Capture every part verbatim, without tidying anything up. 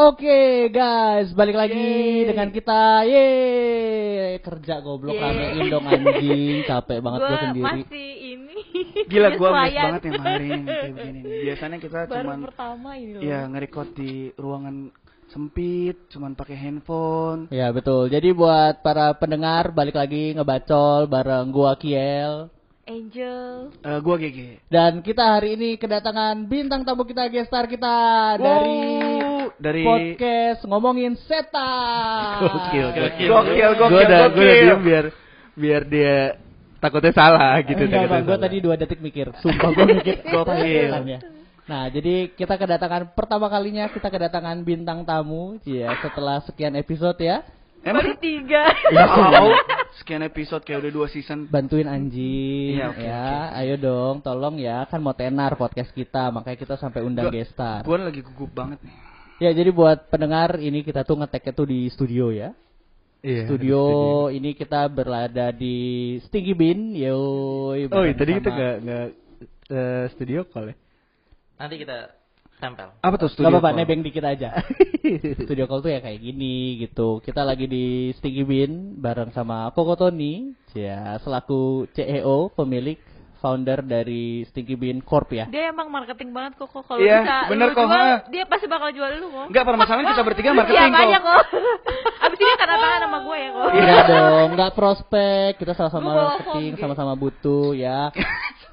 Oke okay, guys, balik lagi Yeay. dengan kita. Yeay, kerja goblok ramein dong anjing, capek banget gue sendiri. Gua masih ini. Gila gue males banget ya kemarin kayak begini nih. Biasanya kita cuma ya nge-record di ruangan sempit, cuman pakai handphone. Ya betul. Jadi buat para pendengar, balik lagi ngebacol bareng gua Kiel, Angel, uh, gua G G. Dan kita hari ini kedatangan bintang tamu kita, guest star kita wow. dari dari podcast Ngomongin Setan. Gokil, gokil, gokil, gokil. Gua udah gua udah diam biar biar dia takutnya salah gitu. Enggak, bang, gua tadi dua detik mikir. Sumpah gua mikir gokil. Nah, jadi kita kedatangan pertama kalinya kita kedatangan bintang tamu, ya setelah sekian episode ya. Emang tiga. Ya, oh, sekian episode kayak udah dua season. Bantuin anjing ya, okay, ya okay. Ayo dong, tolong ya, kan mau tenar podcast kita, makanya kita sampai undang guest star. Gue lagi gugup banget nih. Ya, jadi buat pendengar ini kita tuh ngeteknya tuh di studio ya. Yeah, studio ini kita berada di Stinky Bean. Yoi. Oh, tadi kita nggak nggak uh, studio call ya. Nanti kita tempel. Apa tuh studio Gak call? Gak apa-apa, nebeng dikit aja. Studio call tuh ya kayak gini gitu. Kita lagi di Stinky Bean bareng sama Koko Tony, ya, selaku C E O, pemilik, founder dari Stinky Bean Corp ya. Dia emang marketing banget Koko. Kalau yeah, bisa bener, lu kok, jual, ha. dia pasti bakal jual lu kok. Enggak, permasalahan kita bertiga marketing kok. Iya, kok. Abis ini akan tangan sama gue ya kok. Iya dong, gak prospek. Kita sama-sama marketing, sama-sama butuh ya.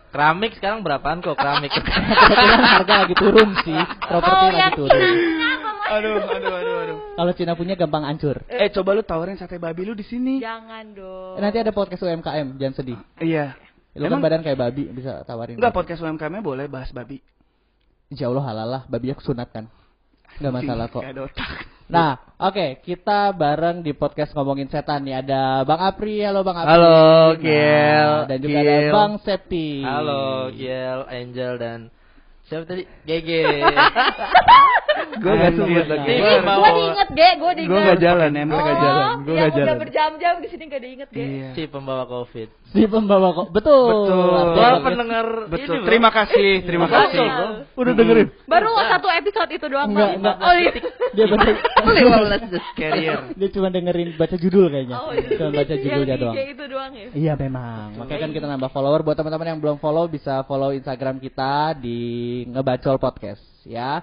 Keramik sekarang berapaan kok keramik? Kebetulan harga lagi turun sih, properti oh, lagi turun. Cina, aduh, aduh, aduh, aduh. Kalau Cina punya gampang hancur. Eh, coba lu tawarin sate babi lu di sini. Jangan dong. Nanti ada podcast U M K M, jangan sedih. Iya. Lu kan badan kayak babi, bisa tawarin. Enggak, podcast U M K M-nya boleh bahas babi. Insya Allah halal lah, babinya kesunat kan. Enggak masalah kok. Nah, oke, okay, kita bareng di podcast Ngomongin Setan nih. Ada Bang Apri, halo Bang Apri. Halo, Kiel. Nah, dan juga Kiel. Ada Bang Septi. Halo, Kiel, Angel, dan siapa tadi? G G. Gue gak sebut lagi. Gue diinget, G, gue diinget. Gue gak jalan, emang gak jalan. Gue gak jalan. Udah berjam-jam di sini gak diinget, G. Iya. Si pembawa COVID. Si pembawa COVID. Betul. Betul. Wah, pendengar. Betul. Terima kasih, terima kasih. Udah dengerin. Baru satu episode itu doang. Enggak, enggak. Oh iya. Dia baca. Carrier. Dia cuma dengerin baca judul kayaknya. Cuma baca judulnya doang. Itu doang ya? Iya memang. Makanya kan kita nambah follower. Buat teman-teman yang belum follow, bisa follow Instagram kita di Ngebacol Podcast ya.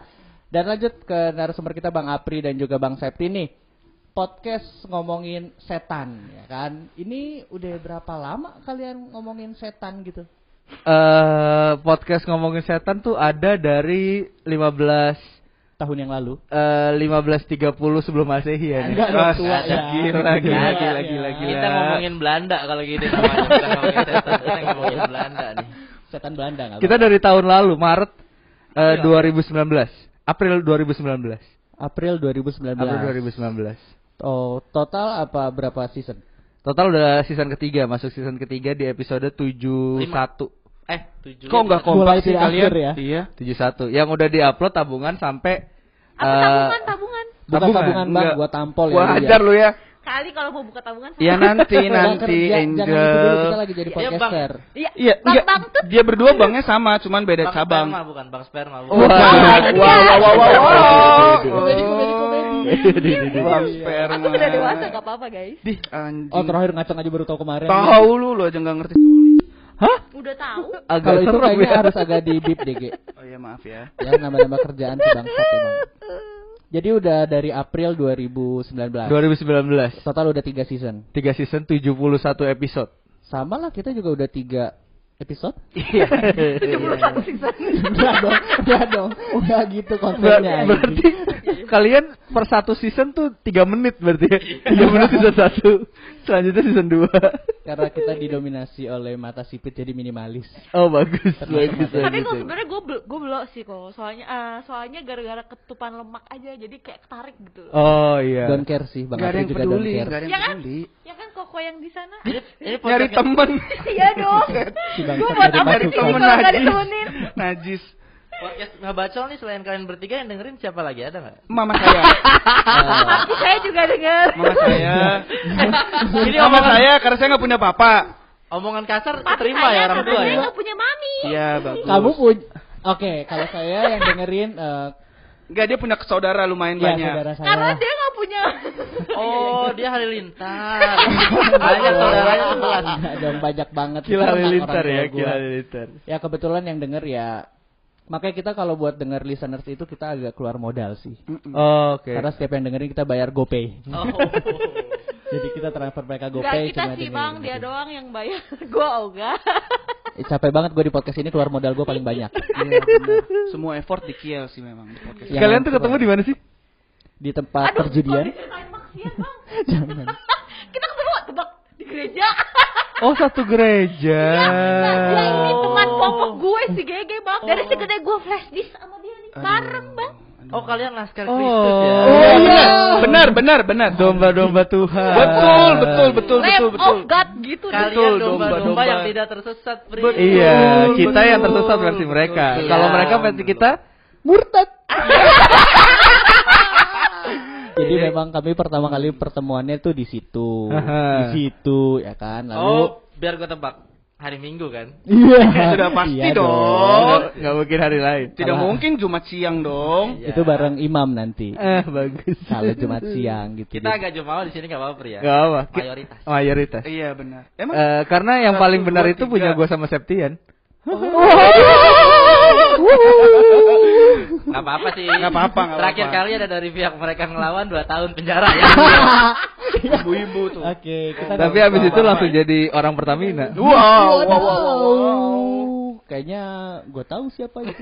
Dan lanjut ke narasumber kita Bang Apri dan juga Bang Septi nih. Podcast Ngomongin Setan ya kan. Ini udah berapa lama kalian ngomongin setan gitu? Uh, podcast Ngomongin Setan tuh ada dari lima belas tahun yang lalu. Uh, lima belas tiga puluh sebelum Masehi ya. Enggak tua ya. Gila, gila, gila, gila, gila. Kita ngomongin Belanda kalau gitu namanya. Kita ngomongin setan, kita ngomongin Belanda nih. Setan Belanda enggak? Kita dari tahun lalu Maret uh, dua ribu sembilan belas. April dua ribu sembilan belas. April dua ribu sembilan belas. April dua ribu sembilan belas. Oh, total apa berapa season? Total udah season ketiga, masuk season ketiga di episode tujuh puluh satu. Eh, tujuh. Kok enggak kompak sih kalian? Ya? Iya, tujuh puluh satu. Yang udah di-upload tabungan sampai apa uh, tabungan, tabungan. Bukan tabungan, tabungan Bang, gua tampol ya. Gua hajar lu ya. Kali kalau mau buka tabungan sama. Ya nanti nanti Angel. Dulu, kita lagi jadi podcaster. Iya, iya. Bang, bang, bang, dia berdua bangnya sama, cuman beda bang cabang. Sperma, bukan Bang Sperma, bukan. Wah, wah, wah, wah, wah. Komedi, komedi, komedi. Bang Sperma. Aku udah dewasa enggak apa-apa, guys. Dih, anjing. Oh, terakhir ngaceng aja baru tahu kemarin. Tahu lu, lu aja enggak ngerti. Hah? Udah tahu. Kalau itu kayaknya harus agak di-bip, D G. Oh iya, maaf ya. Ya nambah-nambah kerjaan sih Bang Sat emang. Jadi udah dari April dua ribu sembilan belas. dua ribu sembilan belas. Total udah tiga season. tiga season tujuh puluh satu episode. Sama lah, kita juga udah tiga episode. Iya. tujuh puluh satu season. Udah dong, udah dong. Udah gitu konsepnya. Ber- berarti kalian per satu season tuh tiga menit berarti ya. tiga menit season satu. Selanjutnya season dua. Karena kita didominasi oleh mata sipit jadi minimalis. Oh bagus. bagus Tapi kok sebenarnya gue bel- gue belok sih kok. Soalnya uh, soalnya gara-gara ketupan lemak aja jadi kayak ketarik gitu. Oh iya. Don't care sih Bang Apri juga peduli, don't care. Gak ada yang peduli. Ya kan Koko yang di sana. Nyari temen. Iya dong. Gue buat apa di sini kalau gak ditemenin. Najis. Podcast Ngebacol nih selain kalian bertiga yang dengerin siapa lagi ada nggak? Mama saya. Tapi uh. saya juga denger. Mama saya. Jadi mama saya karena saya nggak punya papa. Omongan kasar terima ya orang tua ya. Saya nggak punya mami. Iya bagus. Kamu punya. Oke okay, kalau saya yang dengerin uh, Enggak, dia punya saudara lumayan ya, banyak. Saudara saya. Karena dia nggak punya. Oh, dia halilintar. Banyak saudaranya sebelas. Dong banyak banget. Gila halilintar ya, gila halilintar. Ya kebetulan yang denger ya. Makanya kita kalau buat denger listeners itu kita agak keluar modal sih. Oh, oke. Okay. Karena setiap yang dengerin kita bayar GoPay. Oh. Jadi kita transfer mereka GoPay. Kita sih bang, dia gitu doang yang bayar. Gue enggak. Capek banget gue di podcast ini, keluar modal gue paling banyak. Iya, semua effort di kill sih memang di podcast. Kalian tuh ketemu di mana sih? Di tempat aduh, perjudian. Jangan. Kita ketemu tebak di gereja. Oh, satu gereja. Iya, nah, ini teman pokok gue si Gege bang. Dari segede gue flash disk sama dia nih. Bareng bang. Oh, kalian Laskar oh, Kristus ya. Oh iya. Benar, benar, benar. Domba-domba Tuhan. Betul, betul, betul, betul, betul. Oh God gitu. Kalian domba-domba yang tidak tersesat. Betul, iya, kita betul, yang tersesat versi mereka. Betul, kalau iya, mereka versi kita murtad. Jadi memang kami pertama kali pertemuannya tuh di situ. Di situ ya kan. Lalu oh, biar gue tebak. Hari Minggu kan? Iya. Sudah pasti iya dong, dong. Gak mungkin hari lain. Tidak apa? Mungkin Jumat siang dong. Iya. Itu bareng imam nanti. Eh bagus. Kalau Jumat siang gitu. Kita gitu. Agak jumawa di sini gak apa-apa ya. Gak apa. Mayoritas. Mayoritas. Iya benar. Emang. Uh, karena yang satu, paling benar dua, itu tiga. Punya gue sama Septian. Oh. Gak apa-apa sih. Gak apa-apa. Terakhir kali ada dari pihak mereka ngelawan dua tahun penjara ya. Ibu-ibu tuh. Oke, okay, tapi abis itu langsung jadi orang Pertamina. Wow, wow, wow, wow. Kayaknya gue tahu siapa itu.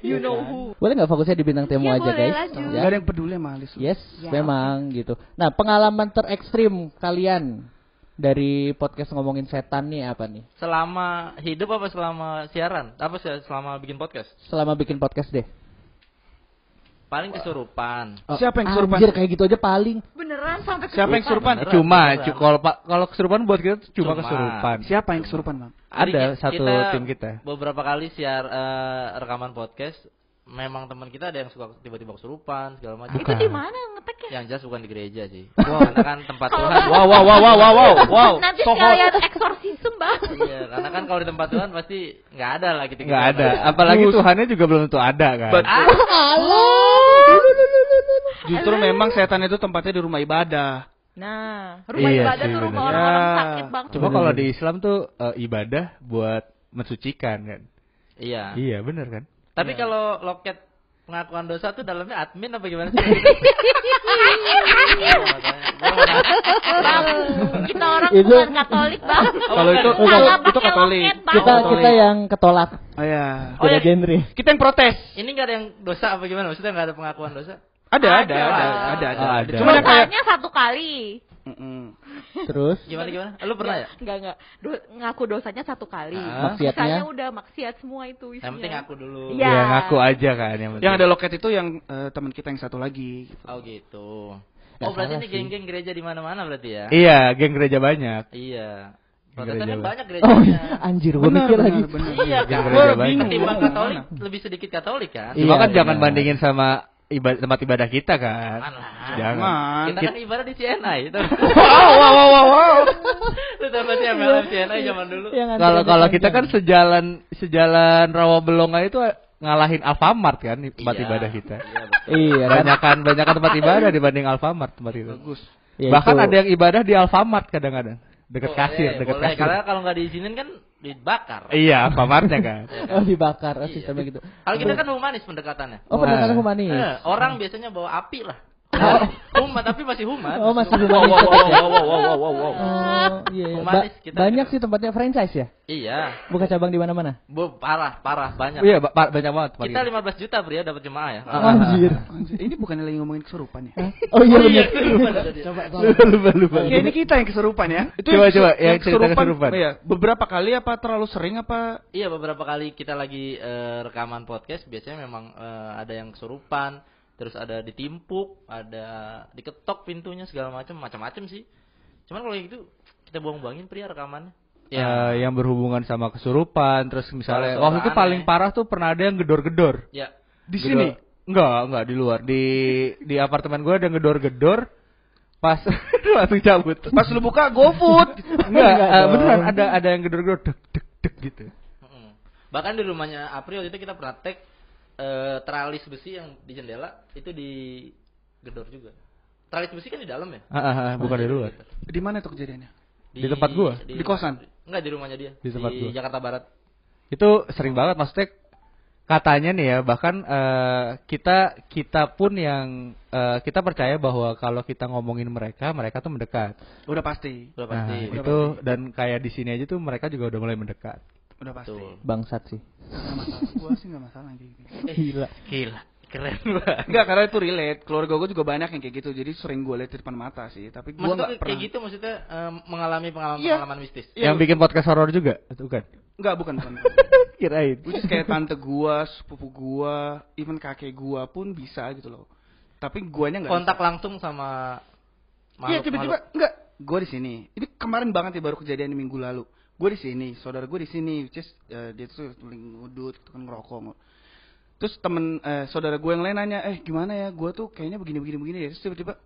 You know who. Boleh nggak fokusnya di bintang tamu ya, aja guys? Nggak ya. Ada yang peduli malis. Yes, ya, memang okay. Gitu. Nah, pengalaman terekstrim kalian dari podcast Ngomongin Setan nih apa nih? Selama hidup apa selama siaran? Apa sih selama bikin podcast? Selama bikin podcast deh. Paling kesurupan. Oh. Siapa yang kesurupan? Anjir kayak gitu aja paling. Beneran sampai kesurupan. Siapa yang kesurupan? Beneran, cuma kalau kalau kesurupan buat kita cuma, cuma kesurupan. Siapa yang kesurupan, Bang? Ada kita, satu kita, tim kita. Beberapa kali siar uh, rekaman podcast memang teman kita ada yang suka tiba-tiba kesurupan segala macam. Itu di mana ngetek ya? Yang jelas bukan di gereja sih. Wow, karena kan tempat Tuhan. Wow wow wow wow wow wow. Nanti sekalian eksorsisum bang. Iya, karena kan kalau di tempat Tuhan pasti nggak ada lah gitu. Nggak ada. Apalagi Tuhannya juga belum tentu ada kan. Allah. Justru memang setan itu tempatnya di rumah ibadah. Nah, rumah ibadah tuh rumah orang-orang sakit bang. Cuma kalau di Islam tuh ibadah buat mensucikan kan. Iya. Iya benar kan. Tapi ya. Kalau loket pengakuan dosa tuh dalamnya admin apa gimana sih? Bang, kita orang itu, bukan Katolik bang. Kalau itu salah itu Katolik. Loket, bang. Kita kita yang ketolak. Oh ya. Oh ya. Kita yang protes. Ini nggak ada yang dosa apa gimana? Maksudnya nggak ada pengakuan dosa? Ada ada ada ada ada. ada. Cuma dosanya satu kali. Mm-mm. Terus gimana gimana? Lu pernah ya? Enggak enggak. Do, ngaku dosanya satu kali. Ah, maksiatnya udah maksiat semua itu isinya. Yang penting ngaku dulu. Ya, ya ngaku aja kan yang penting. Yang ada loket itu yang uh, teman kita yang satu lagi. Oh gitu. Gak oh berarti ini geng-geng gereja di mana-mana berarti ya? Iya, geng gereja banyak. Iya. Protestan kan banyak gerejanya. Oh, iya. Anjir, gue mikir lagi. Bener, iya, kan? Ketimbang Katolik lebih sedikit Katolik kan? Iya, bahkan iya. Jangan bandingin sama Iba, tempat ibadah kita kan. Jangan. Jangan. Kita kan ibadah di C N I. Wow wow wow wow. Lu tahu sih amalan C N I zaman dulu. Kalau kalau kita kan sejalan sejalan Rawabelonga itu ngalahin Alfamart kan tempat iya. Ibadah kita. Iya. Banyakan banyakan tempat ibadah dibanding Alfamart tempat itu. Bagus. Ya, bahkan itu. Ada yang ibadah di Alfamart kadang-kadang. Dekat boleh, kasir, dekat boleh. Kasir. Karena kalau nggak diizinin kan dibakar. Iya, pamarnya kan. Oh dibakar, oh, sistemnya iya. Gitu. Kalau kita kan humanis pendekatannya. Oh pendekatan nah. Humanis. Eh, orang biasanya bawa api lah. Oh. Human tapi masih human. Oh masih humanis. Wow wow wow wow wow wow wow. Oh, iya. Humanis ba- kita. Banyak sih tempatnya franchise ya. Iya. Buka cabang di mana-mana. Bu, parah parah banyak. Oh, iya ba- ba- banyak banget. Kita lima belas juta pria dapat jemaah ya. Anjir. Anjir. Ini bukan lagi ngomongin kesurupan ya. Oh iya. Iya kesurupan. Coba lupa lupa. Ya, ini kita yang kesurupan ya. Itu coba coba yang cerita kesurupan. Iya. Beberapa kali apa terlalu sering apa? Iya beberapa kali kita lagi uh, rekaman podcast biasanya memang uh, ada yang kesurupan. Terus ada ditimpuk, ada diketok pintunya segala macam, macam-macam sih. Cuman kalau gitu kita buang-buangin pria rekamannya. Ya, uh, yang berhubungan sama kesurupan, terus misalnya kesurupan waktu itu paling parah tuh pernah ada yang gedor-gedor. Ya. Di gedor. Sini? Enggak, enggak di luar. Di di apartemen gue ada yang gedor-gedor. Pas langsung cabut. Pas lu buka GoFood. Enggak, uh, beneran ada ada yang gedor-gedor deg-deg gitu. Bahkan di rumahnya April itu kita praktek e, teralis besi yang di jendela itu digedor juga. Teralis besi kan di dalam ya? Ah, ah, ah, bukan nah, di luar. Di mana itu kejadiannya? Di, di tempat gua? Di, di kosan? Enggak, di rumahnya dia. Di, tempat di Jakarta Barat. Itu sering banget, maksudnya katanya nih ya, bahkan uh, kita kita pun yang uh, kita percaya bahwa kalau kita ngomongin mereka, mereka tuh mendekat. Udah pasti. Udah pasti. Nah, udah itu pasti. Dan kayak di sini aja tuh mereka juga udah mulai mendekat. Udah pasti. Tuh. Bangsat sih. Gak masalah. Gua sih gak masalah kayak gitu. Eh, gila. Gila. Keren banget. Enggak, karena itu relate. Keluarga gue juga banyak yang kayak gitu. Jadi sering gue lihat di depan mata sih. Tapi gue enggak pernah kayak gitu, maksudnya um, mengalami pengalaman-pengalaman yeah. mistis. Yang yeah. bikin podcast horor juga? Itu kan? Enggak, bukan, bukan. Kirain. Which is kayak tante gue, sepupu gue, even kakek gue pun bisa gitu loh. Tapi guanya enggak kontak bisa langsung sama makhluk. Iya, tiba-tiba enggak. Gue di sini. Ini kemarin banget ya, baru kejadian minggu lalu. Gue di sini, saudara gue di sini, which is uh, dia tuh ngudut, kan ngerokok. Terus temen eh, saudara gue yang lain nanya, eh gimana ya, gue tuh kayaknya begini-begini-begini ya. Terus tiba-tiba,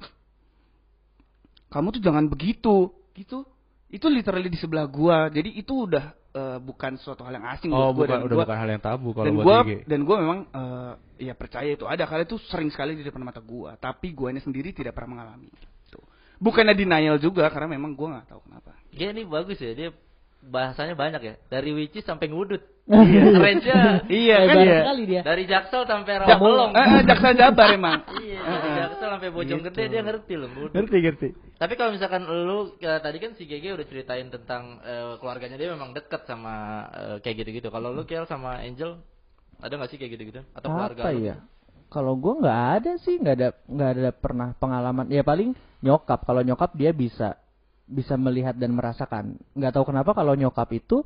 kamu tuh jangan begitu, gitu. Itu literally di sebelah gue. Jadi itu udah uh, bukan suatu hal yang asing oh, buat gue. Oh, udah gua, bukan hal yang tabu kalau buat gue. Dan gue memang uh, ya percaya itu ada, karena itu sering sekali di depan mata gue. Tapi gue ini sendiri tidak pernah mengalami. Gitu. Bukannya denial juga, karena memang gue gak tahu kenapa. Dia ini bagus ya, dia bahasanya banyak ya, dari witches sampai ngudut. Iya, range-nya iya, kan iya. Dia. Dari Jaksel sampai Rawabelong. Heeh, eh, Jaksel Jabar emang. Iya, dari Jaksel sampai Bojonggede gitu. Dia ngerti loh. Ngerti, ngerti. Tapi kalau misalkan lu ya, tadi kan si G G udah ceritain tentang uh, keluarganya dia memang dekat sama uh, kayak gitu-gitu. Kalau lu Kiel sama Angel ada enggak sih kayak gitu-gitu atau apa keluarga? Iya. Kalau gue enggak ada sih, enggak ada enggak ada pernah pengalaman. Ya paling nyokap. Kalau nyokap dia bisa bisa melihat dan merasakan. Nggak tahu kenapa kalau nyokap itu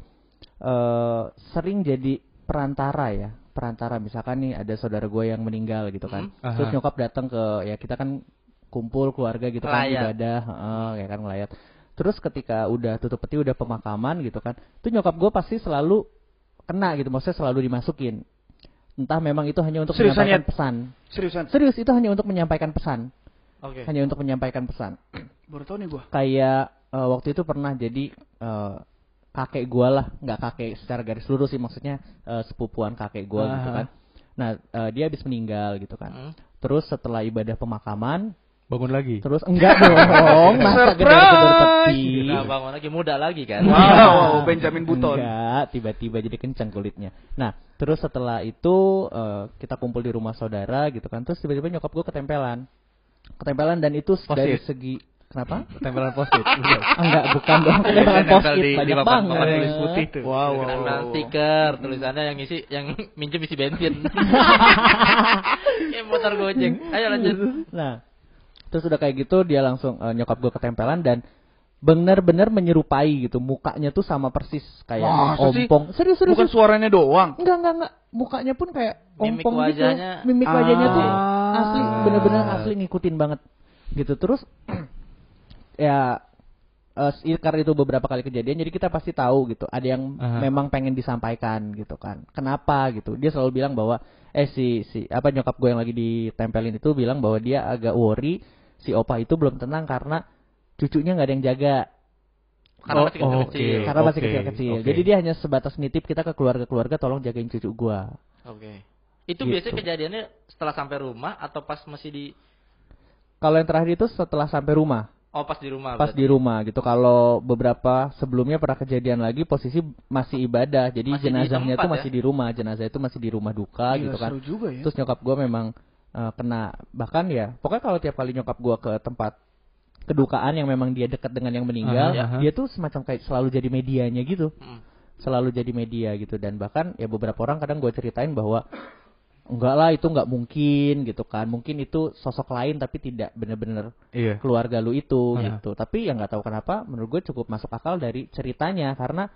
uh, sering jadi perantara ya, perantara misalkan nih ada saudara gue yang meninggal gitu kan, hmm. terus nyokap datang ke ya kita kan kumpul keluarga gitu melayat. Kan ibadah, uh, ya kan melayat. Terus ketika udah tutup peti udah pemakaman gitu kan, tuh nyokap gue pasti selalu kena gitu, maksudnya selalu dimasukin. Entah memang itu hanya untuk seriusan menyampaikan ya? Pesan. Seriusan? Serius itu hanya untuk menyampaikan pesan. Okay. Hanya untuk menyampaikan pesan. Baru tahu nih gue. Kayak Uh, waktu itu pernah jadi uh, kakek gue lah, nggak kakek secara garis lurus sih, maksudnya uh, sepupuan kakek gue gitu kan. Nah uh, dia habis meninggal gitu kan. Uh. Terus setelah ibadah pemakaman bangun lagi. Terus enggak dong, masa gede-gede nah, bangun lagi muda lagi kan. Wow, Benjamin Button. Enggak, tiba-tiba jadi kencang kulitnya. Nah terus setelah itu uh, kita kumpul di rumah saudara gitu kan. Terus tiba-tiba nyokap gue ketempelan, ketempelan dan itu Posit. Dari segi kenapa? Tempelan post-it. Enggak, bukan dong. Tempelan post-it di, banyak di banget. Tulis putih tuh. Wow, wow, wow. Stiker, tulisannya yang isi, yang minjem isi bensin. Kayak motor Gojek. Ayo lanjut. Nah, terus udah kayak gitu dia langsung uh, nyokap gue ketempelan dan benar-benar menyerupai gitu. Mukanya tuh sama persis kayak wah, ompong. Serius, serius. Bukan serius. Suaranya doang. Enggak, enggak, enggak. Mukanya pun kayak mimik ompong wajahnya, gitu. Mimik wajahnya ah. tuh asli, benar-benar asli ngikutin banget. Gitu terus. Ya, uh, karena itu beberapa kali kejadian, jadi kita pasti tahu gitu. Ada yang Aha. memang pengen disampaikan gitu kan. Kenapa gitu? Dia selalu bilang bahwa eh si si apa nyokap gue yang lagi ditempelin itu bilang bahwa dia agak worry si opa itu belum tenang karena cucunya nggak ada yang jaga. Karena oh, masih kecil-kecil. Okay. Karena masih kecil-kecil. Okay. Okay. Jadi dia hanya sebatas nitip kita ke keluarga-keluarga, tolong jagain cucu gue. Oke. Okay. Itu gitu. Biasanya kejadiannya setelah sampai rumah atau pas masih di? Kalau yang terakhir itu setelah sampai rumah. Oh pas di rumah. Pas berarti. Di rumah gitu. Kalau beberapa sebelumnya pernah kejadian lagi posisi masih ibadah. Jadi masih jenazahnya tuh ya? Masih di rumah. Jenazah itu masih di rumah duka. Gila, gitu kan. Seru juga ya. Terus nyokap gue memang uh, kena. Bahkan ya pokoknya kalau tiap kali nyokap gue ke tempat kedukaan yang memang dia dekat dengan yang meninggal. Uh-huh. Dia tuh semacam kayak selalu jadi medianya gitu. Hmm. Selalu jadi media gitu. Dan bahkan ya beberapa orang kadang gue ceritain bahwa enggak lah itu enggak mungkin gitu kan. Mungkin itu sosok lain tapi tidak benar-benar iya. keluarga lu itu iya. gitu. Tapi ya enggak tahu kenapa menurut gue cukup masuk akal dari ceritanya karena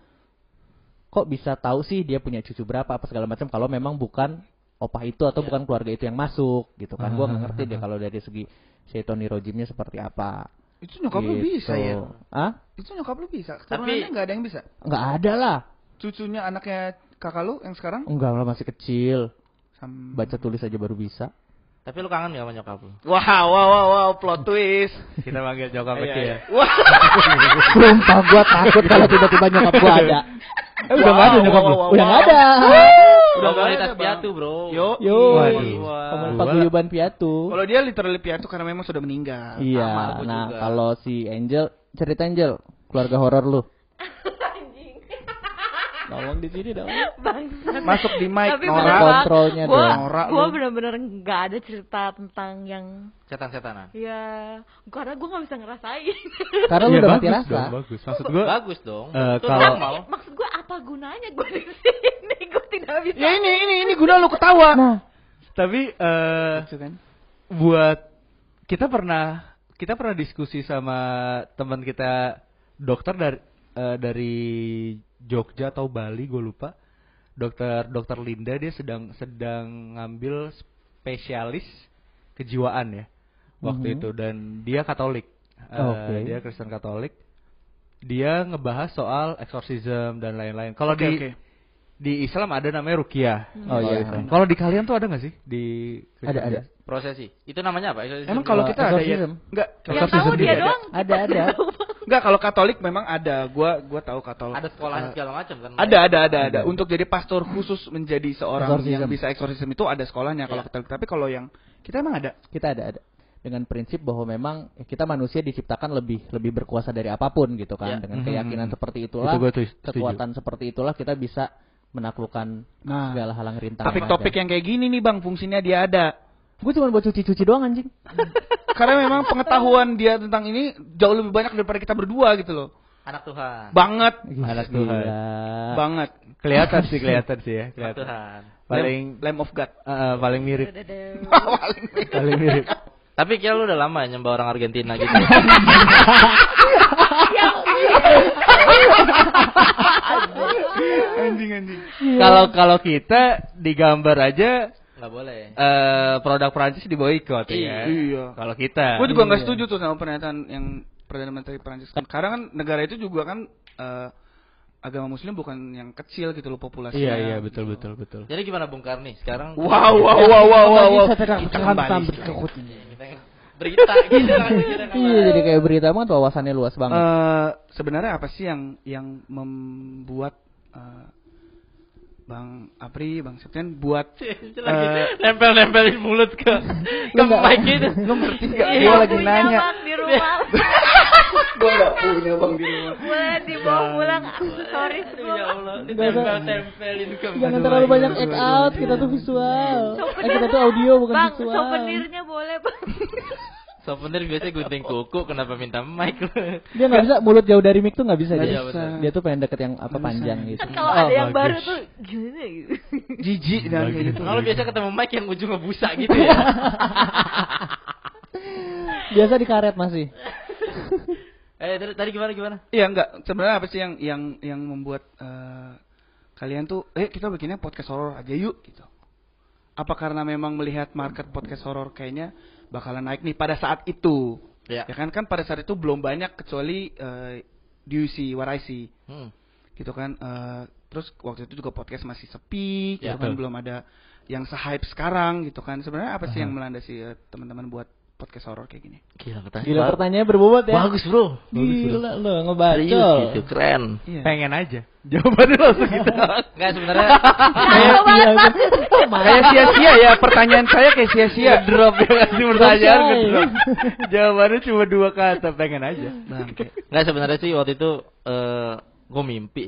kok bisa tahu sih dia punya cucu berapa apa segala macam kalau memang bukan opah itu atau iya. bukan keluarga itu yang masuk gitu kan. Ah, gue enggak ngerti ah, deh ah. kalau dari segi setonirojimnya seperti apa. Itu nyokap gitu. Lu bisa ya? Hah? Itu nyokap lu bisa? Tapi enggak ada yang bisa. Enggak ada lah. Cucunya anaknya kakak lu yang sekarang? Enggak lah masih kecil. Baca tulis aja baru bisa. Tapi lu kangen gak sama nyokap lu? Wow, wow, wow, wow, plot twist. Kita panggil nyokap kecil ya. Sumpah gua takut kalau tiba-tiba nyokap gua ada. Eh, udah wow, gak ada nyokap wow, lu? Wow, udah wow. gak ada. Udah komunitas piatu, bro. Yo, yo. Komunitas paguyuban piatu. Kalau dia literally piatu karena memang sudah meninggal. Iya. Nah, nah kalau si Angel, cerita Angel, keluarga horor lu. Tolong di sini dong. Bangsat. Masuk di mic. Tapi Nora kontrolnya dong. Nora lu. Gua benar-benar enggak ada cerita tentang yang setan-setanan. Iya, karena gua enggak bisa ngerasain. Karena ya, lu udah mati rasa. Dong, bagus. Maksud gua bagus dong. Uh, kalau Tapi, maksud gua apa gunanya gua di sini? Gua tidak bisa. Ya ini ini ini guna lu ketawa. Nah. Tapi eh uh, buat kita pernah kita pernah diskusi sama teman kita dokter dari uh, dari Jogja atau Bali, gue lupa. Dokter Dokter Linda, dia sedang sedang ngambil spesialis kejiwaan ya waktu mm-hmm. itu, dan dia Katolik, okay. uh, dia Kristen Katolik. Dia ngebahas soal eksorsisme dan lain-lain. Kalau okay, di okay. di Islam ada namanya ruqyah. Oh, oh iya. Iya. Kalau di kalian tuh ada nggak sih di Kristen? Ada ada. Prosesi. Itu namanya apa? Exorcism. Emang kalau kita ada ya? Enggak. Yang tahu dia doang. Ada ada. Enggak, kalau Katolik memang ada. Gua gua tahu Katolik. Ada sekolah segala macam kan. Ada, ada, ada, ada. Untuk jadi pastor khusus menjadi seorang exorcism. Yang bisa eksorsisme itu ada sekolahnya kalau yeah. Katolik. Tapi kalau yang kita emang ada. Kita ada, ada. Dengan prinsip bahwa memang kita manusia diciptakan lebih lebih berkuasa dari apapun gitu kan. Yeah. Dengan keyakinan mm-hmm. seperti itulah, itu kekuatan seperti itulah kita bisa menaklukkan nah. segala halang rintangan. Tapi topik yang kayak gini nih, Bang, fungsinya dia ada. Gue cuma buat cuci-cuci doang anjing. Karena memang pengetahuan dia tentang ini jauh lebih banyak daripada kita berdua gitu loh. Anak Tuhan. Banget. Anak Tuhan. Banget. Kelihatan sih, kelihatan sih ya. Kelihatan. Tuhan. Paling Lamb of God. Uh, paling mirip. paling mirip. paling mirip. Tapi kira lu udah lama nyembah orang Argentina gitu. anjing anjing. Kalau kalau kita digambar aja. Nggak boleh. Uh, produk Perancis diboikot ya. Iya. Kalau kita. Gue juga nggak iya. setuju tuh sama pernyataan yang Perdana Menteri Perancis. Sekarang kan negara itu juga kan uh, agama Muslim bukan yang kecil gitu loh populasinya. Iya iya betul gitu. betul betul. Jadi gimana Bung Karni sekarang? Wow wow wow wow wow. Berita gitu kan. Iya jadi kayak berita banget, wawasannya luas banget. Uh, sebenarnya apa sih yang yang membuat uh, Bang Apri, Bang Septian buat uh, nempel-nempelin mulut ke ke mic gitu. Lu ngerti enggak? Gua lagi nanya. Gua enggak punya Bang di rumah. Boleh dibawa pulang. Sorry semua. Ya Allah, ditempel-tempelin ke. Jangan terlalu banyak act out, kita tuh visual. Eh kita tuh audio bukan visual. Bang, souvenirnya boleh, Bang. Souvenir biasanya gunting kuku, kenapa minta mic? Dia nggak bisa, mulut jauh dari mic tuh nggak bisa, dia. Bisa. Dia tuh pengen deket yang apa, bisa. Panjang gitu. Kalau oh, ada yang baru tuh gimana gitu. Jijik dan kayak gitu. Kalau biasa ketemu mic yang ujungnya busa gitu ya. Biasa dikaret masih. eh tadi, tadi gimana gimana? Iya enggak, sebenarnya apa sih yang yang yang membuat uh, kalian tuh, eh kita bikinnya podcast horor aja yuk gitu. Apa karena memang melihat market podcast horor kayaknya bakalan naik nih pada saat itu, ya, ya kan kan pada saat itu belum banyak kecuali uh, Do You See What I See, hmm. gitu kan. Uh, terus waktu itu juga podcast masih sepi, ya, gitu kan, belum ada yang se-hype sekarang gitu kan. Sebenarnya apa sih uh-huh. yang melandasi uh, teman-teman buat podcast horor kayak gini? Gila pertanyaan. Gila pertanyaannya berbobot ya. Bagus bro. Gila lo ngebacol. Gitu keren. Iya. Pengen aja. Jawabannya langsung gitu. Enggak sebenarnya. Kayak sia-sia ya, pertanyaan saya kayak sia-sia. Drop kasih pertanyaan ke drop. Jawabannya cuma dua kata, pengen aja. Enggak sebenarnya sih waktu itu uh, gue mimpi.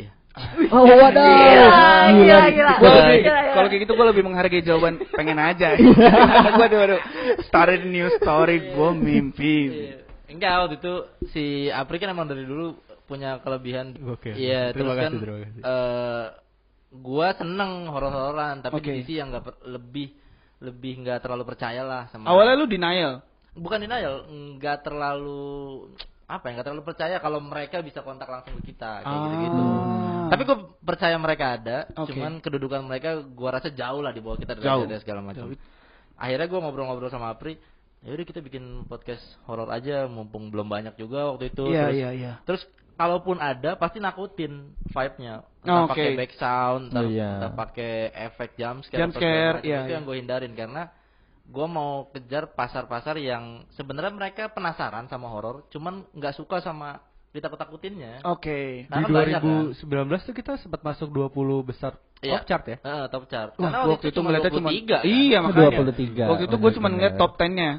Oh waduh. Gila gila. Kalau kayak gitu gue lebih menghargai jawaban pengen aja. Waduh waduh. Started new story, gue mimpi. Enggak, waktu itu si Apri kan emang dari dulu punya kelebihan. Oke. Iya, terus kan eh gue seneng horor-hororan tapi okay. di sisi yang enggak per- lebih lebih enggak terlalu percayalah sama. Awalnya lu denial. Bukan denial, enggak terlalu apa ya, enggak terlalu percaya kalau mereka bisa kontak langsung ke kita kayak ah. gitu-gitu. Tapi gue percaya mereka ada, okay. cuman kedudukan mereka gue rasa jauh lah di bawah kita dari, dari segala macam. Jauh. Akhirnya gue ngobrol-ngobrol sama Apri, yaudah kita bikin podcast horor aja, mumpung belum banyak juga waktu itu. Yeah, terus, yeah, yeah. terus kalaupun ada pasti nakutin vibe-nya, entah oh, okay. pakai back sound, entah, oh, yeah. entah pakai efek jumpscare, jump yeah, itu yeah. yang gue hindarin karena gue mau kejar pasar-pasar yang sebenarnya mereka penasaran sama horor, cuman nggak suka sama ditakut-takutinnya. Oke. Okay. Nah, di kan dua ribu sembilan belas kan? Tuh kita sempat masuk dua puluh besar iya. top chart ya? Uh, top chart. Wah, karena waktu, waktu itu ngeliatnya cuma tiga. Iya makanya. dua puluh tiga. Waktu itu oh, gue cuma ngeliat top ten-nya.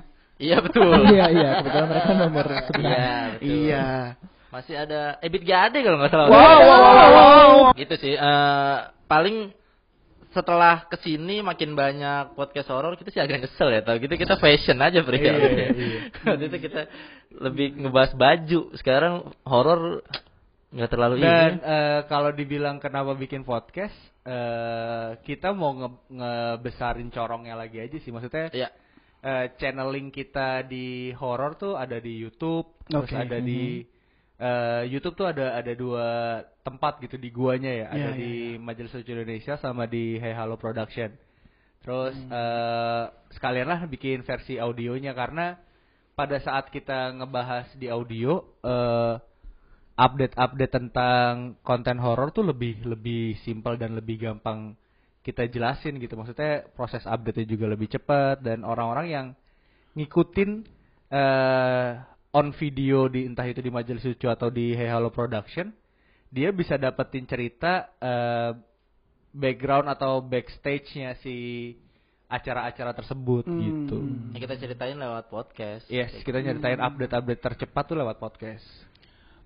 Iya betul. Iya iya kebetulan mereka nomor sebelas. Iya. Iya. Masih ada Ebit Gade kalau nggak salah. Wow, wow, wow, wow. Gitu sih. Uh, paling setelah kesini makin banyak podcast horor kita sih agak kesel ya. Tahu gitu kita fashion aja beri. Iya, iya, iya. Waktu itu kita lebih ngebahas baju. Sekarang horor nggak terlalu. Dan uh, kalau dibilang kenapa bikin podcast, uh, kita mau nge- ngebesarin corongnya lagi aja sih. Maksudnya. Iya. Uh, channeling kita di horor tuh ada di YouTube, okay. Terus ada mm-hmm. di Uh, YouTube tuh ada ada dua tempat gitu di guanya ya, yeah, ada yeah, di yeah. Majelis Sejahtera Indonesia sama di Hey Halo Production. Terus hmm. uh, sekalian lah bikin versi audionya karena pada saat kita ngebahas di audio uh, update-update tentang konten horor tuh lebih lebih simpel dan lebih gampang kita jelasin gitu. Maksudnya proses update-nya juga lebih cepat dan orang-orang yang ngikutin uh, on video di entah itu di Majelis Lucu atau di Hey Halo Production, dia bisa dapetin cerita uh, background atau backstage-nya si acara-acara tersebut hmm. gitu. Ya, kita ceritain lewat podcast. Yes, kita ceritain hmm. update-update tercepat tuh lewat podcast.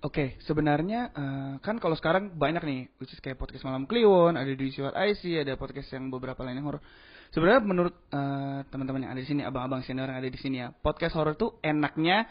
Oke, okay, sebenarnya uh, kan kalau sekarang banyak nih, which is kayak podcast Malam Kliwon, ada di Suara I C, ada podcast yang beberapa lainnya horor. Sebenarnya menurut uh, teman-teman yang ada di sini, abang-abang senior yang ada di sini ya, podcast horor tuh enaknya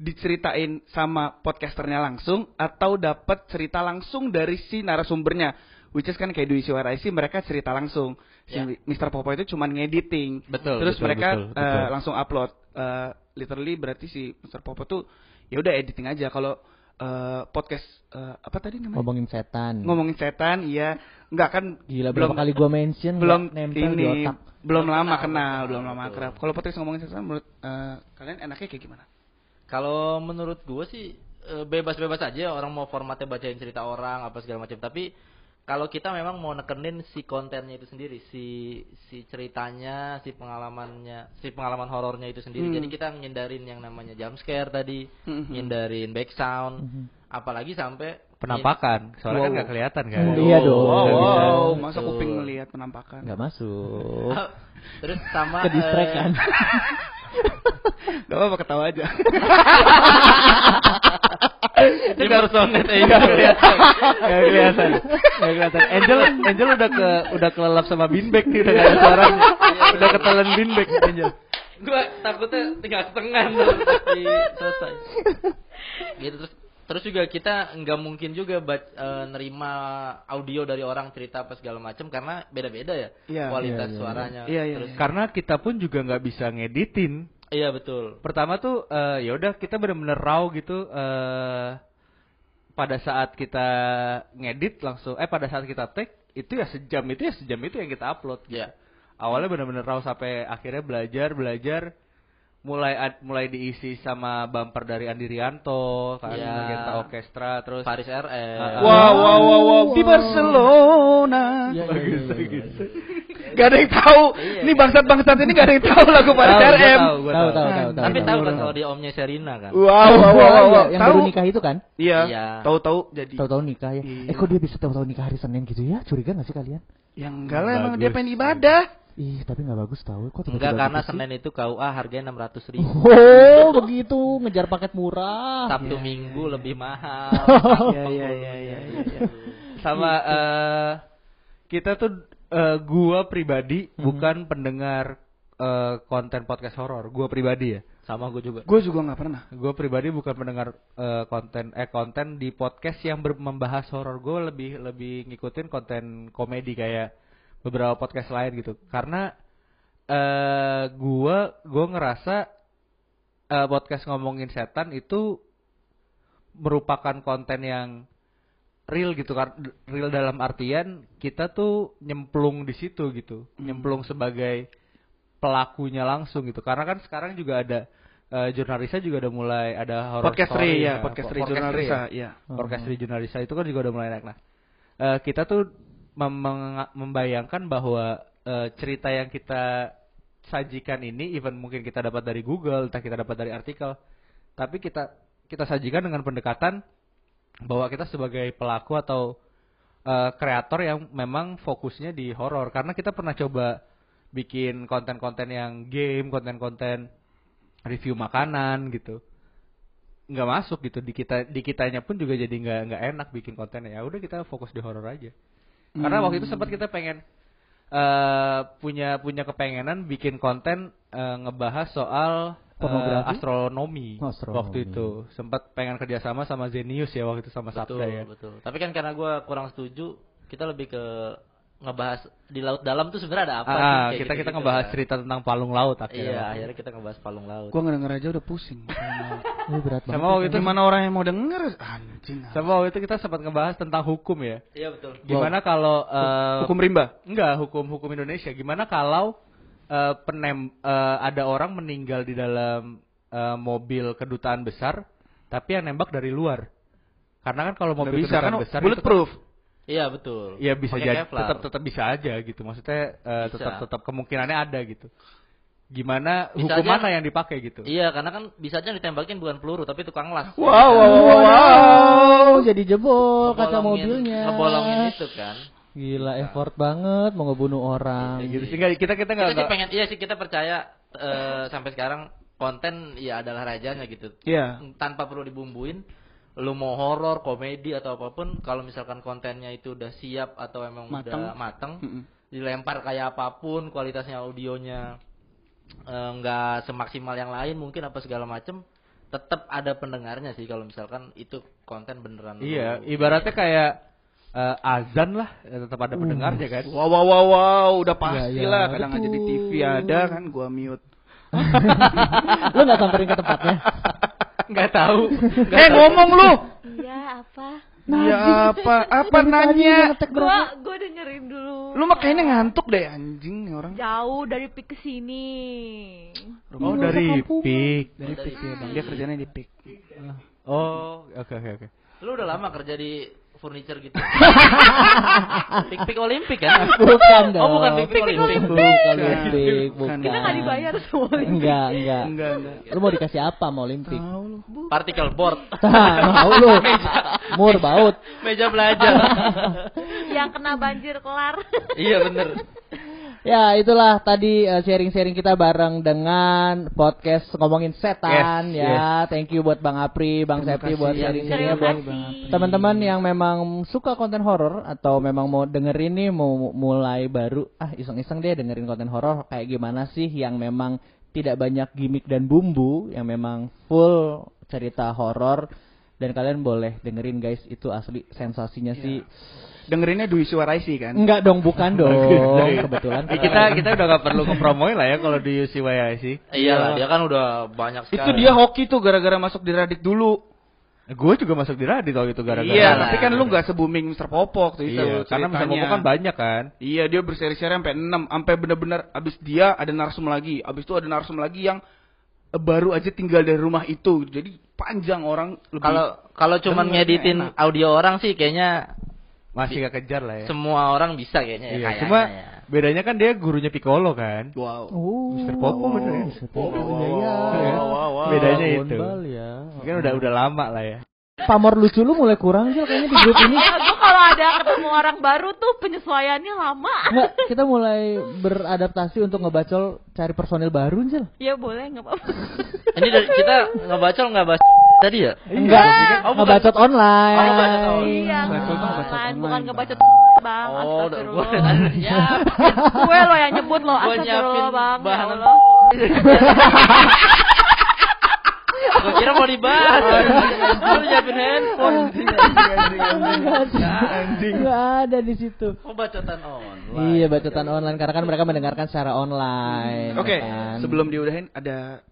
diceritain sama podcasternya langsung atau dapat cerita langsung dari si narasumbernya, which is kan kayak di Suara I C mereka cerita langsung si yeah. mister Popo itu cuman ngediting betul, terus betul, mereka betul, betul. Uh, langsung upload uh, literally berarti si mister Popo tuh ya udah editing aja. Kalau Uh, podcast uh, apa tadi namanya? Ngomongin Setan. Ngomongin Setan, iya. Enggak kan? Gila, belum kali gue mention. Belum nempel di otak. Belum lama kenal, belum lama akrab. Kalau podcast Ngomongin Setan, menurut uh, kalian enaknya kayak gimana? Kalau menurut gue sih uh, bebas-bebas aja. Orang mau formatnya bacain cerita orang apa segala macam. Tapi kalau kita memang mau nekenin si kontennya itu sendiri, si si ceritanya, si pengalamannya, si pengalaman horornya itu sendiri. Hmm. Jadi kita ngindarin yang namanya jump scare tadi, hmm. ngindarin back sound, hmm. apalagi sampai penampakan. Soalnya wow. kan nggak kelihatan kan? Hmm, iya dong. Wow, wow. Masa kuping melihat penampakan? Nggak masuk. Terus sama ke distract kan? Gak apa-apa, ketawa aja. Itu harus sonet aja. Gak kelihatan. Gak kelihatan. Gak kelihatan. Angel, Angel udah ke udah kelelap sama beanbag nih. Udah gak ada suaranya. Udah ketelan beanbag Angel. Gue takutnya tinggal setengah tapi selesai. Gitu terus. Terus juga kita nggak mungkin juga bat, e, nerima audio dari orang cerita apa segala macam karena beda-beda ya, ya kualitas ya, ya, suaranya. Ya, ya, terus ya. Karena kita pun juga nggak bisa ngeditin. Iya betul. Pertama tuh e, ya udah kita benar-benar raw gitu. E, pada saat kita ngedit langsung, eh pada saat kita take itu ya sejam itu ya sejam itu yang kita upload. Gitu. Ya. Awalnya benar-benar raw sampai akhirnya belajar belajar. mulai ad, mulai diisi sama bumper dari Andi Rianto, kan yeah. Magenta Orkestra, terus Paris R L. Uh, wow, wow, wow, wow, di Barcelona. Yeah, bagus, yeah, bagus. Yeah, yeah. Gak ada yang tahu. Yeah, ini bangsat-bangsat ini gak ada yang tahu lagu Paris tahu, R M. Tahu, tahu, tahu, tahu, tahu. Tapi tahu kan kalau dia omnya Sherina kan. Wow, wow, wow, wow. Yang baru nikah itu kan? Iya. Iya. Tahu-tahu jadi. Tahu-tahu nikah ya. Iya. Eh kok dia bisa tahu-tahu nikah hari Senin gitu ya? Curiga nggak sih kalian? Yang enggak lah, emang dia pengen ibadah. Ih, tapi gak bagus tau. Kok enggak, karena Senin itu K U A harganya enam ratus ribu. Oh, begitu. Ngejar paket murah. Sabtu yeah, Minggu yeah, lebih yeah. mahal. Iya, iya, iya. Sama, uh, kita tuh, uh, gua pribadi mm-hmm. bukan pendengar uh, konten podcast horor. Gua pribadi ya. Sama gua juga. Gua juga gak pernah. Gua pribadi bukan pendengar uh, konten, eh konten di podcast yang ber- membahas horor. Gua lebih, lebih ngikutin konten komedi kayak beberapa podcast lain gitu karena uh, gua gua ngerasa uh, podcast Ngomongin Setan itu merupakan konten yang real gitu kan, real dalam artian kita tuh nyemplung di situ gitu, hmm. nyemplung sebagai pelakunya langsung gitu karena kan sekarang juga ada uh, jurnalisa juga udah mulai ada horror story ya, ya podcast jurnalisa ya, ya. podcast hmm. jurnalisa itu kan juga udah mulai naik. Nah uh, kita tuh Mem- membayangkan bahwa uh, cerita yang kita sajikan ini even mungkin kita dapat dari Google, entah kita dapat dari artikel, tapi kita kita sajikan dengan pendekatan bahwa kita sebagai pelaku atau kreator uh, yang memang fokusnya di horor, karena kita pernah coba bikin konten-konten yang game, konten-konten review makanan gitu, nggak masuk gitu di kita di kitanya pun juga jadi nggak nggak enak bikin kontennya. Ya udah kita fokus di horor aja. Hmm. Karena waktu itu sempat kita pengen uh, punya punya kepengenan bikin konten uh, ngebahas soal uh, astronomi. Oh, astronomi waktu itu sempat pengen kerjasama sama Zenius ya waktu itu sama betul, Sabda ya. Betul. Tapi kan karena gue kurang setuju, kita lebih ke ngebahas di laut dalam tuh sebenarnya ada apa? Ah, sih, kita gitu, kita gitu, ngebahas ya. Cerita tentang palung laut akhirnya. Iya, akhirnya kita ngebahas palung laut. Gua ngedenger aja udah pusing. Ini berat banget. Sama waktu itu gimana orang yang mau denger? Anjing. Sama waktu itu kita sempat ngebahas tentang hukum ya. Iya betul. Gimana wow. kalau uh, hukum rimba? Enggak, hukum-hukum Indonesia. Gimana kalau uh, penem uh, ada orang meninggal di dalam uh, mobil kedutaan besar, tapi yang nembak dari luar. Karena kan kalau mobil bisa, kedutaan kan besar bulletproof. Iya betul. Iya bisa jadi, tetap tetap bisa aja gitu. Maksudnya uh, tetap tetap kemungkinannya ada gitu. Gimana bisa hukum aja, mana yang dipakai gitu? Iya, karena kan bisa aja ditembakin bukan peluru tapi tukang las. Wow, wow, wow, wow, wow. Jadi jebol kaca mobilnya. Ngebolongin itu kan. Gila effort nah. banget mau ngebunuh orang. Ya, gitu. Sehingga kita kita enggak kita sih pengen iya sih kita percaya uh, sampai sekarang konten ya adalah rajanya gitu. Iya. Yeah. Tanpa perlu dibumbuin. Lu mau horor, komedi atau apapun, kalau misalkan kontennya itu udah siap atau emang mateng. udah mateng, mm-hmm. dilempar kayak apapun, kualitasnya audionya nggak eh, semaksimal yang lain mungkin apa segala macem, tetap ada pendengarnya sih kalau misalkan itu konten beneran. Iya, lu, ibaratnya ya. kayak uh, azan lah, ya, tetap ada uh. pendengarnya kan. Wow, wow, wow, wow udah pasti ya, ya, lah. Kadang aja di T V ada kan, gua mute. Lu nggak samperin ke tempatnya? Nggak tahu. Gak eh tahu. Ngomong lu. Iya apa? Nah, ya apa? Apa nanya? Gua gua dengerin dulu. Lu makanya ngantuk deh anjing nih orang. Jauh dari P I K ke sini. Oh, oh dari P I K. Dari P I K ya Bang. Dia kerjanya di P I K. Oh, oke oke oke. Lu udah lama kerja di furniture gitu. Pik-pik Olimpik kan? Bukan dong. Oh, bukan pik-pik Olimpik. Olimpik. Bukan. Kita enggak dibayar semua Olimpik. Enggak, enggak. Enggak, enggak. Lu mau dikasih apa sama Olimpik? Partikel board. Tahu lu. Mur baut. Meja belajar. Yang kena banjir kelar. Iya, bener. Ya, itulah tadi uh, sharing-sharing kita bareng dengan podcast Ngomongin Setan yes, ya. Yes. Thank you buat Bang Apri, Bang Septi buat sharing-sharingnya buat teman-teman yang memang suka konten horor atau memang mau dengerin nih mau mulai baru ah iseng-iseng deh dengerin konten horor kayak gimana sih yang memang tidak banyak gimmick dan bumbu, yang memang full cerita horor dan kalian boleh dengerin guys, itu asli sensasinya yeah. sih. Dengerinnya Dwi Suwaraisi kan? Enggak dong, bukan dong. Kebetulan. Ya, kita kita udah gak perlu ngepromoin lah ya kalau di Suwaraisi. Iyalah, dia kan udah banyak sekali. Itu dia hoki tuh gara-gara masuk di Radik dulu. Gue juga masuk di Radik waktu itu gara-gara. Iya, tapi kan lu gak se-booming Mister Popok tuh itu. Iya, karena Mister Popok kan banyak kan? Iya, dia berseri-seri sampai enam, sampai benar-benar abis dia ada narsum lagi. Abis itu ada narsum lagi yang baru aja tinggal dari rumah itu. Jadi panjang orang. Kalau kalau cuman ngeditin audio orang sih kayaknya masih gak kejar lah ya. Semua orang bisa kayaknya ya. Iya, kayaknya cuma ya. Bedanya kan dia gurunya Piccolo kan. Wow. Oh, Mister Popo bener ya. Mister Popo oh, ya. Wow, wow, wow. Bedanya wow, itu. Ya. Mungkin udah udah lama lah ya. Pamor lucu lu mulai kurang sih kayaknya di grup ini. Gue kalau ada ketemu orang baru tuh penyesuaiannya lama. Nggak, kita mulai beradaptasi untuk ngebacol cari personil baru sih. Iya boleh nggak apa-apa. Ini dari kita ngebacol nggak bahas tadi ya? Enggak. Oh, ngebacot online. Oh, ngebacot online. Iya, ngebacot online. Bukan ngebacot bang. Oh, gue ya. Gue lo yang nyebut lo. Astagfirullah bang. Bahan lo. Gue kira mau dibahas. Lu nyiapin handphone. Gak ada di situ. Oh bacotan online. Iya bacotan online karena kan mereka mendengarkan secara online. Oke. Sebelum diudahin ada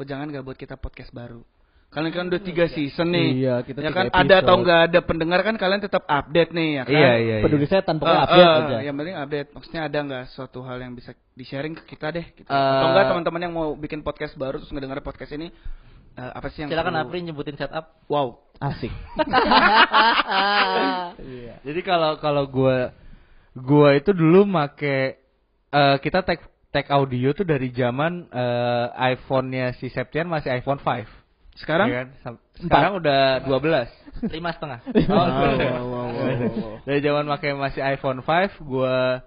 jangan gak buat kita podcast baru. Kalian kan udah tiga season nih. Iya, kita ya kan episode. Ada atau nggak ada pendengar kan kalian tetap update nih ya kan. Iya, iya, iya. Peduli setan pokoknya uh, update uh, aja. Yang penting update. Maksudnya ada nggak suatu hal yang bisa di-sharing ke kita deh. Gitu. Uh, atau nggak teman-teman yang mau bikin podcast baru terus ngedengar podcast ini. Uh, apa sih yang silakan Apri nyebutin setup. Wow. Asik. yeah. Jadi kalau kalau gue gue itu dulu make uh, kita tag tag audio tuh dari zaman uh, iPhone-nya si Septian masih iPhone lima. Sekarang ya kan? Sekarang empat. Udah dua belas lima setengah. Oh, dari zaman pakai masih iPhone five, gua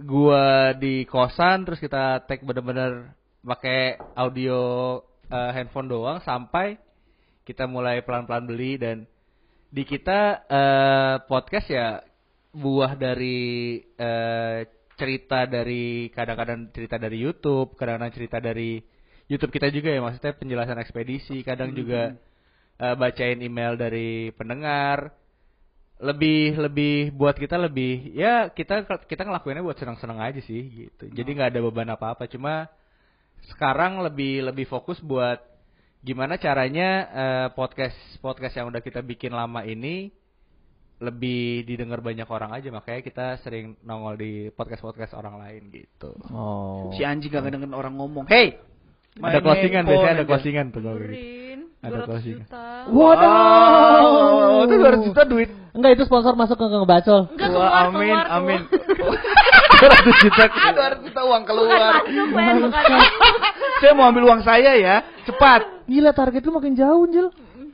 gua di kosan terus kita take bener-bener pakai audio uh, handphone doang sampai kita mulai pelan-pelan beli. Dan di kita uh, podcast ya buah dari uh, cerita dari kadang-kadang cerita dari YouTube, kadang-kadang cerita dari YouTube kita juga ya, maksudnya penjelasan ekspedisi, kadang juga uh, bacain email dari pendengar. Lebih lebih buat kita lebih ya kita kita ngelakuinnya buat senang-senang aja sih gitu. Jadi nggak ada beban apa-apa. Cuma sekarang lebih lebih fokus buat gimana caranya uh, podcast podcast yang udah kita bikin lama ini lebih didengar banyak orang aja, makanya kita sering nongol di podcast-podcast orang lain gitu. Oh. Si anjing gak dengerin orang ngomong. Hey. My ada closingan, biasanya ada closingan tuh kalau gitu. Ada closingan. Waduh, itu dua ratus juta duit. Enggak, itu sponsor masuk ke Ngebacol. Enggak, keluar, amin, keluar, amin. dua ratus juta. dua ratus juta uang keluar. Bukan masuk, bukan. Saya mau ambil uang saya ya, cepat. Gila, target lu makin jauh, Jil.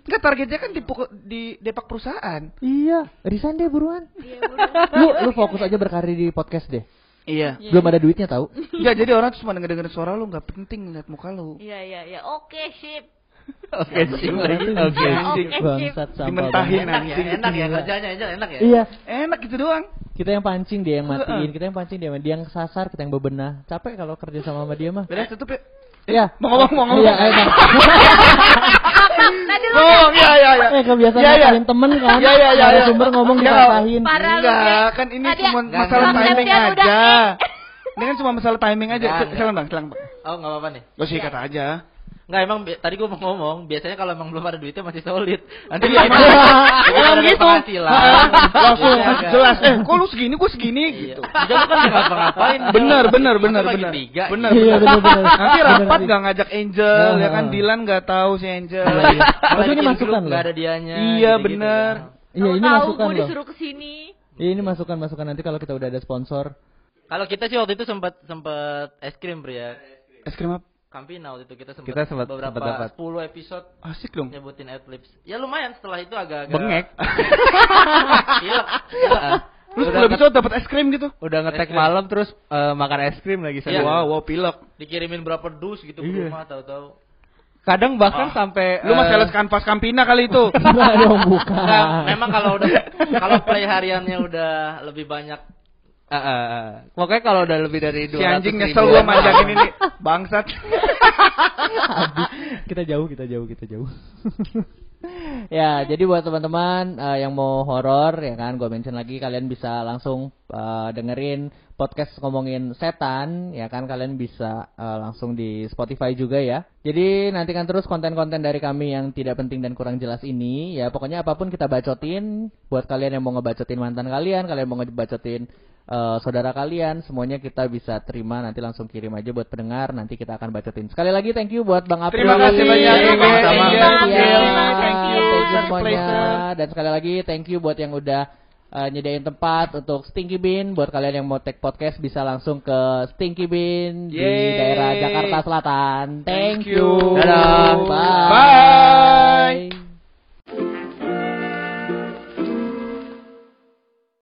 Enggak, targetnya kan dipuk- di depak perusahaan. Iya, resign deh buruan. Iya, buruan. Lu lu fokus aja berkarir di podcast deh. Iya, yeah. Belum ada duitnya tahu. Enggak, jadi orang cuma denger-denger suara lu, enggak penting lihat muka lu. Iya, yeah, iya, yeah, iya. Yeah. Oke, okay, sip. Oke, sip lagi. Oke, sip. Bangsat sampah. Dimentahin anjing. Enak ya kerjanya, enak ya. Iya, enak gitu doang. Kita yang pancing, dia yang matiin. Kita yang pancing, dia yang sasar, kita yang bebenah. Capek kalau kerja sama sama dia mah. Beres tutup ya. Iya, mau ngomong-ngomong. Iya, enak. Oh, iya iya iya. Eh, kebiasaan kalian temen kan. Iya iya iya. Sumber ngomong disahin. Enggak, kan ini cuma masalah timing aja. Ini kan cuma masalah timing aja. Silakan Bang, silakan Bang. Oh, enggak apa-apa nih. Gua sih kata aja. Enggak, emang tadi gua mau ngomong, biasanya kalau emang belum ada duitnya masih solid. Nanti ya gitu. Langsung jelas. Eh, kok lu segini, gua segini gitu. Jangan kan ngapa-ngapain. Benar, benar, benar, benar. Benar, benar. Nanti rapat enggak ngajak Angel, ya kan Dilan enggak tahu si Angel. Maksudnya masukan enggak ada dianya. Iya, benar. Iya, ini masukan. Aku disuruh ke sini. Iya, ini masukan-masukan nanti kalau kita udah ada sponsor. Kalau kita sih waktu itu sempat sempat es krim, Pria. Es krim apa? Kampina waktu itu kita sempat, kita sempat beberapa sempat sepuluh episode asik dong nyebutin adlibs. Ya lumayan, setelah itu agak-agak bengek. Silap. Terus sepuluh episode dapat es krim gitu. Udah ngetek malam terus uh, makan es krim lagi saya. Yeah. Wow, wow pilek. Dikirimin berapa dus gitu ke yeah. rumah tahu-tahu. Kadang bahkan ah. sampai lu uh, mah sales kanvas Kampina kali itu. Aduh, bukan. Nah, memang kalau udah kalau play hariannya udah lebih banyak. Uh, uh, uh. Pokoknya kalau udah lebih dari dua ratus ribu si anjing nyesel gue manjangin ini bangsat. kita jauh kita jauh kita jauh ya. Jadi buat teman-teman uh, yang mau horor ya kan, gue mention lagi, kalian bisa langsung uh, dengerin podcast Ngomongin Setan ya kan. Kalian bisa uh, langsung di Spotify juga ya. Jadi nantikan terus konten-konten dari kami yang tidak penting dan kurang jelas ini ya. Pokoknya apapun kita bacotin. Buat kalian yang mau ngebacotin mantan kalian, kalian mau ngebacotin Uh, saudara kalian, semuanya kita bisa terima. Nanti langsung kirim aja buat pendengar, nanti kita akan bacotin. Sekali lagi thank you buat Bang April. Terima kasih banyak. Terima kasih. Thank you semuanya. Dan sekali lagi thank you buat yang udah uh, nyediain tempat untuk Stinky Bean. Buat kalian yang mau take podcast bisa langsung ke Stinky Bean Yay. Di daerah Jakarta Selatan. Thank you. Dadah. Bye. Bye.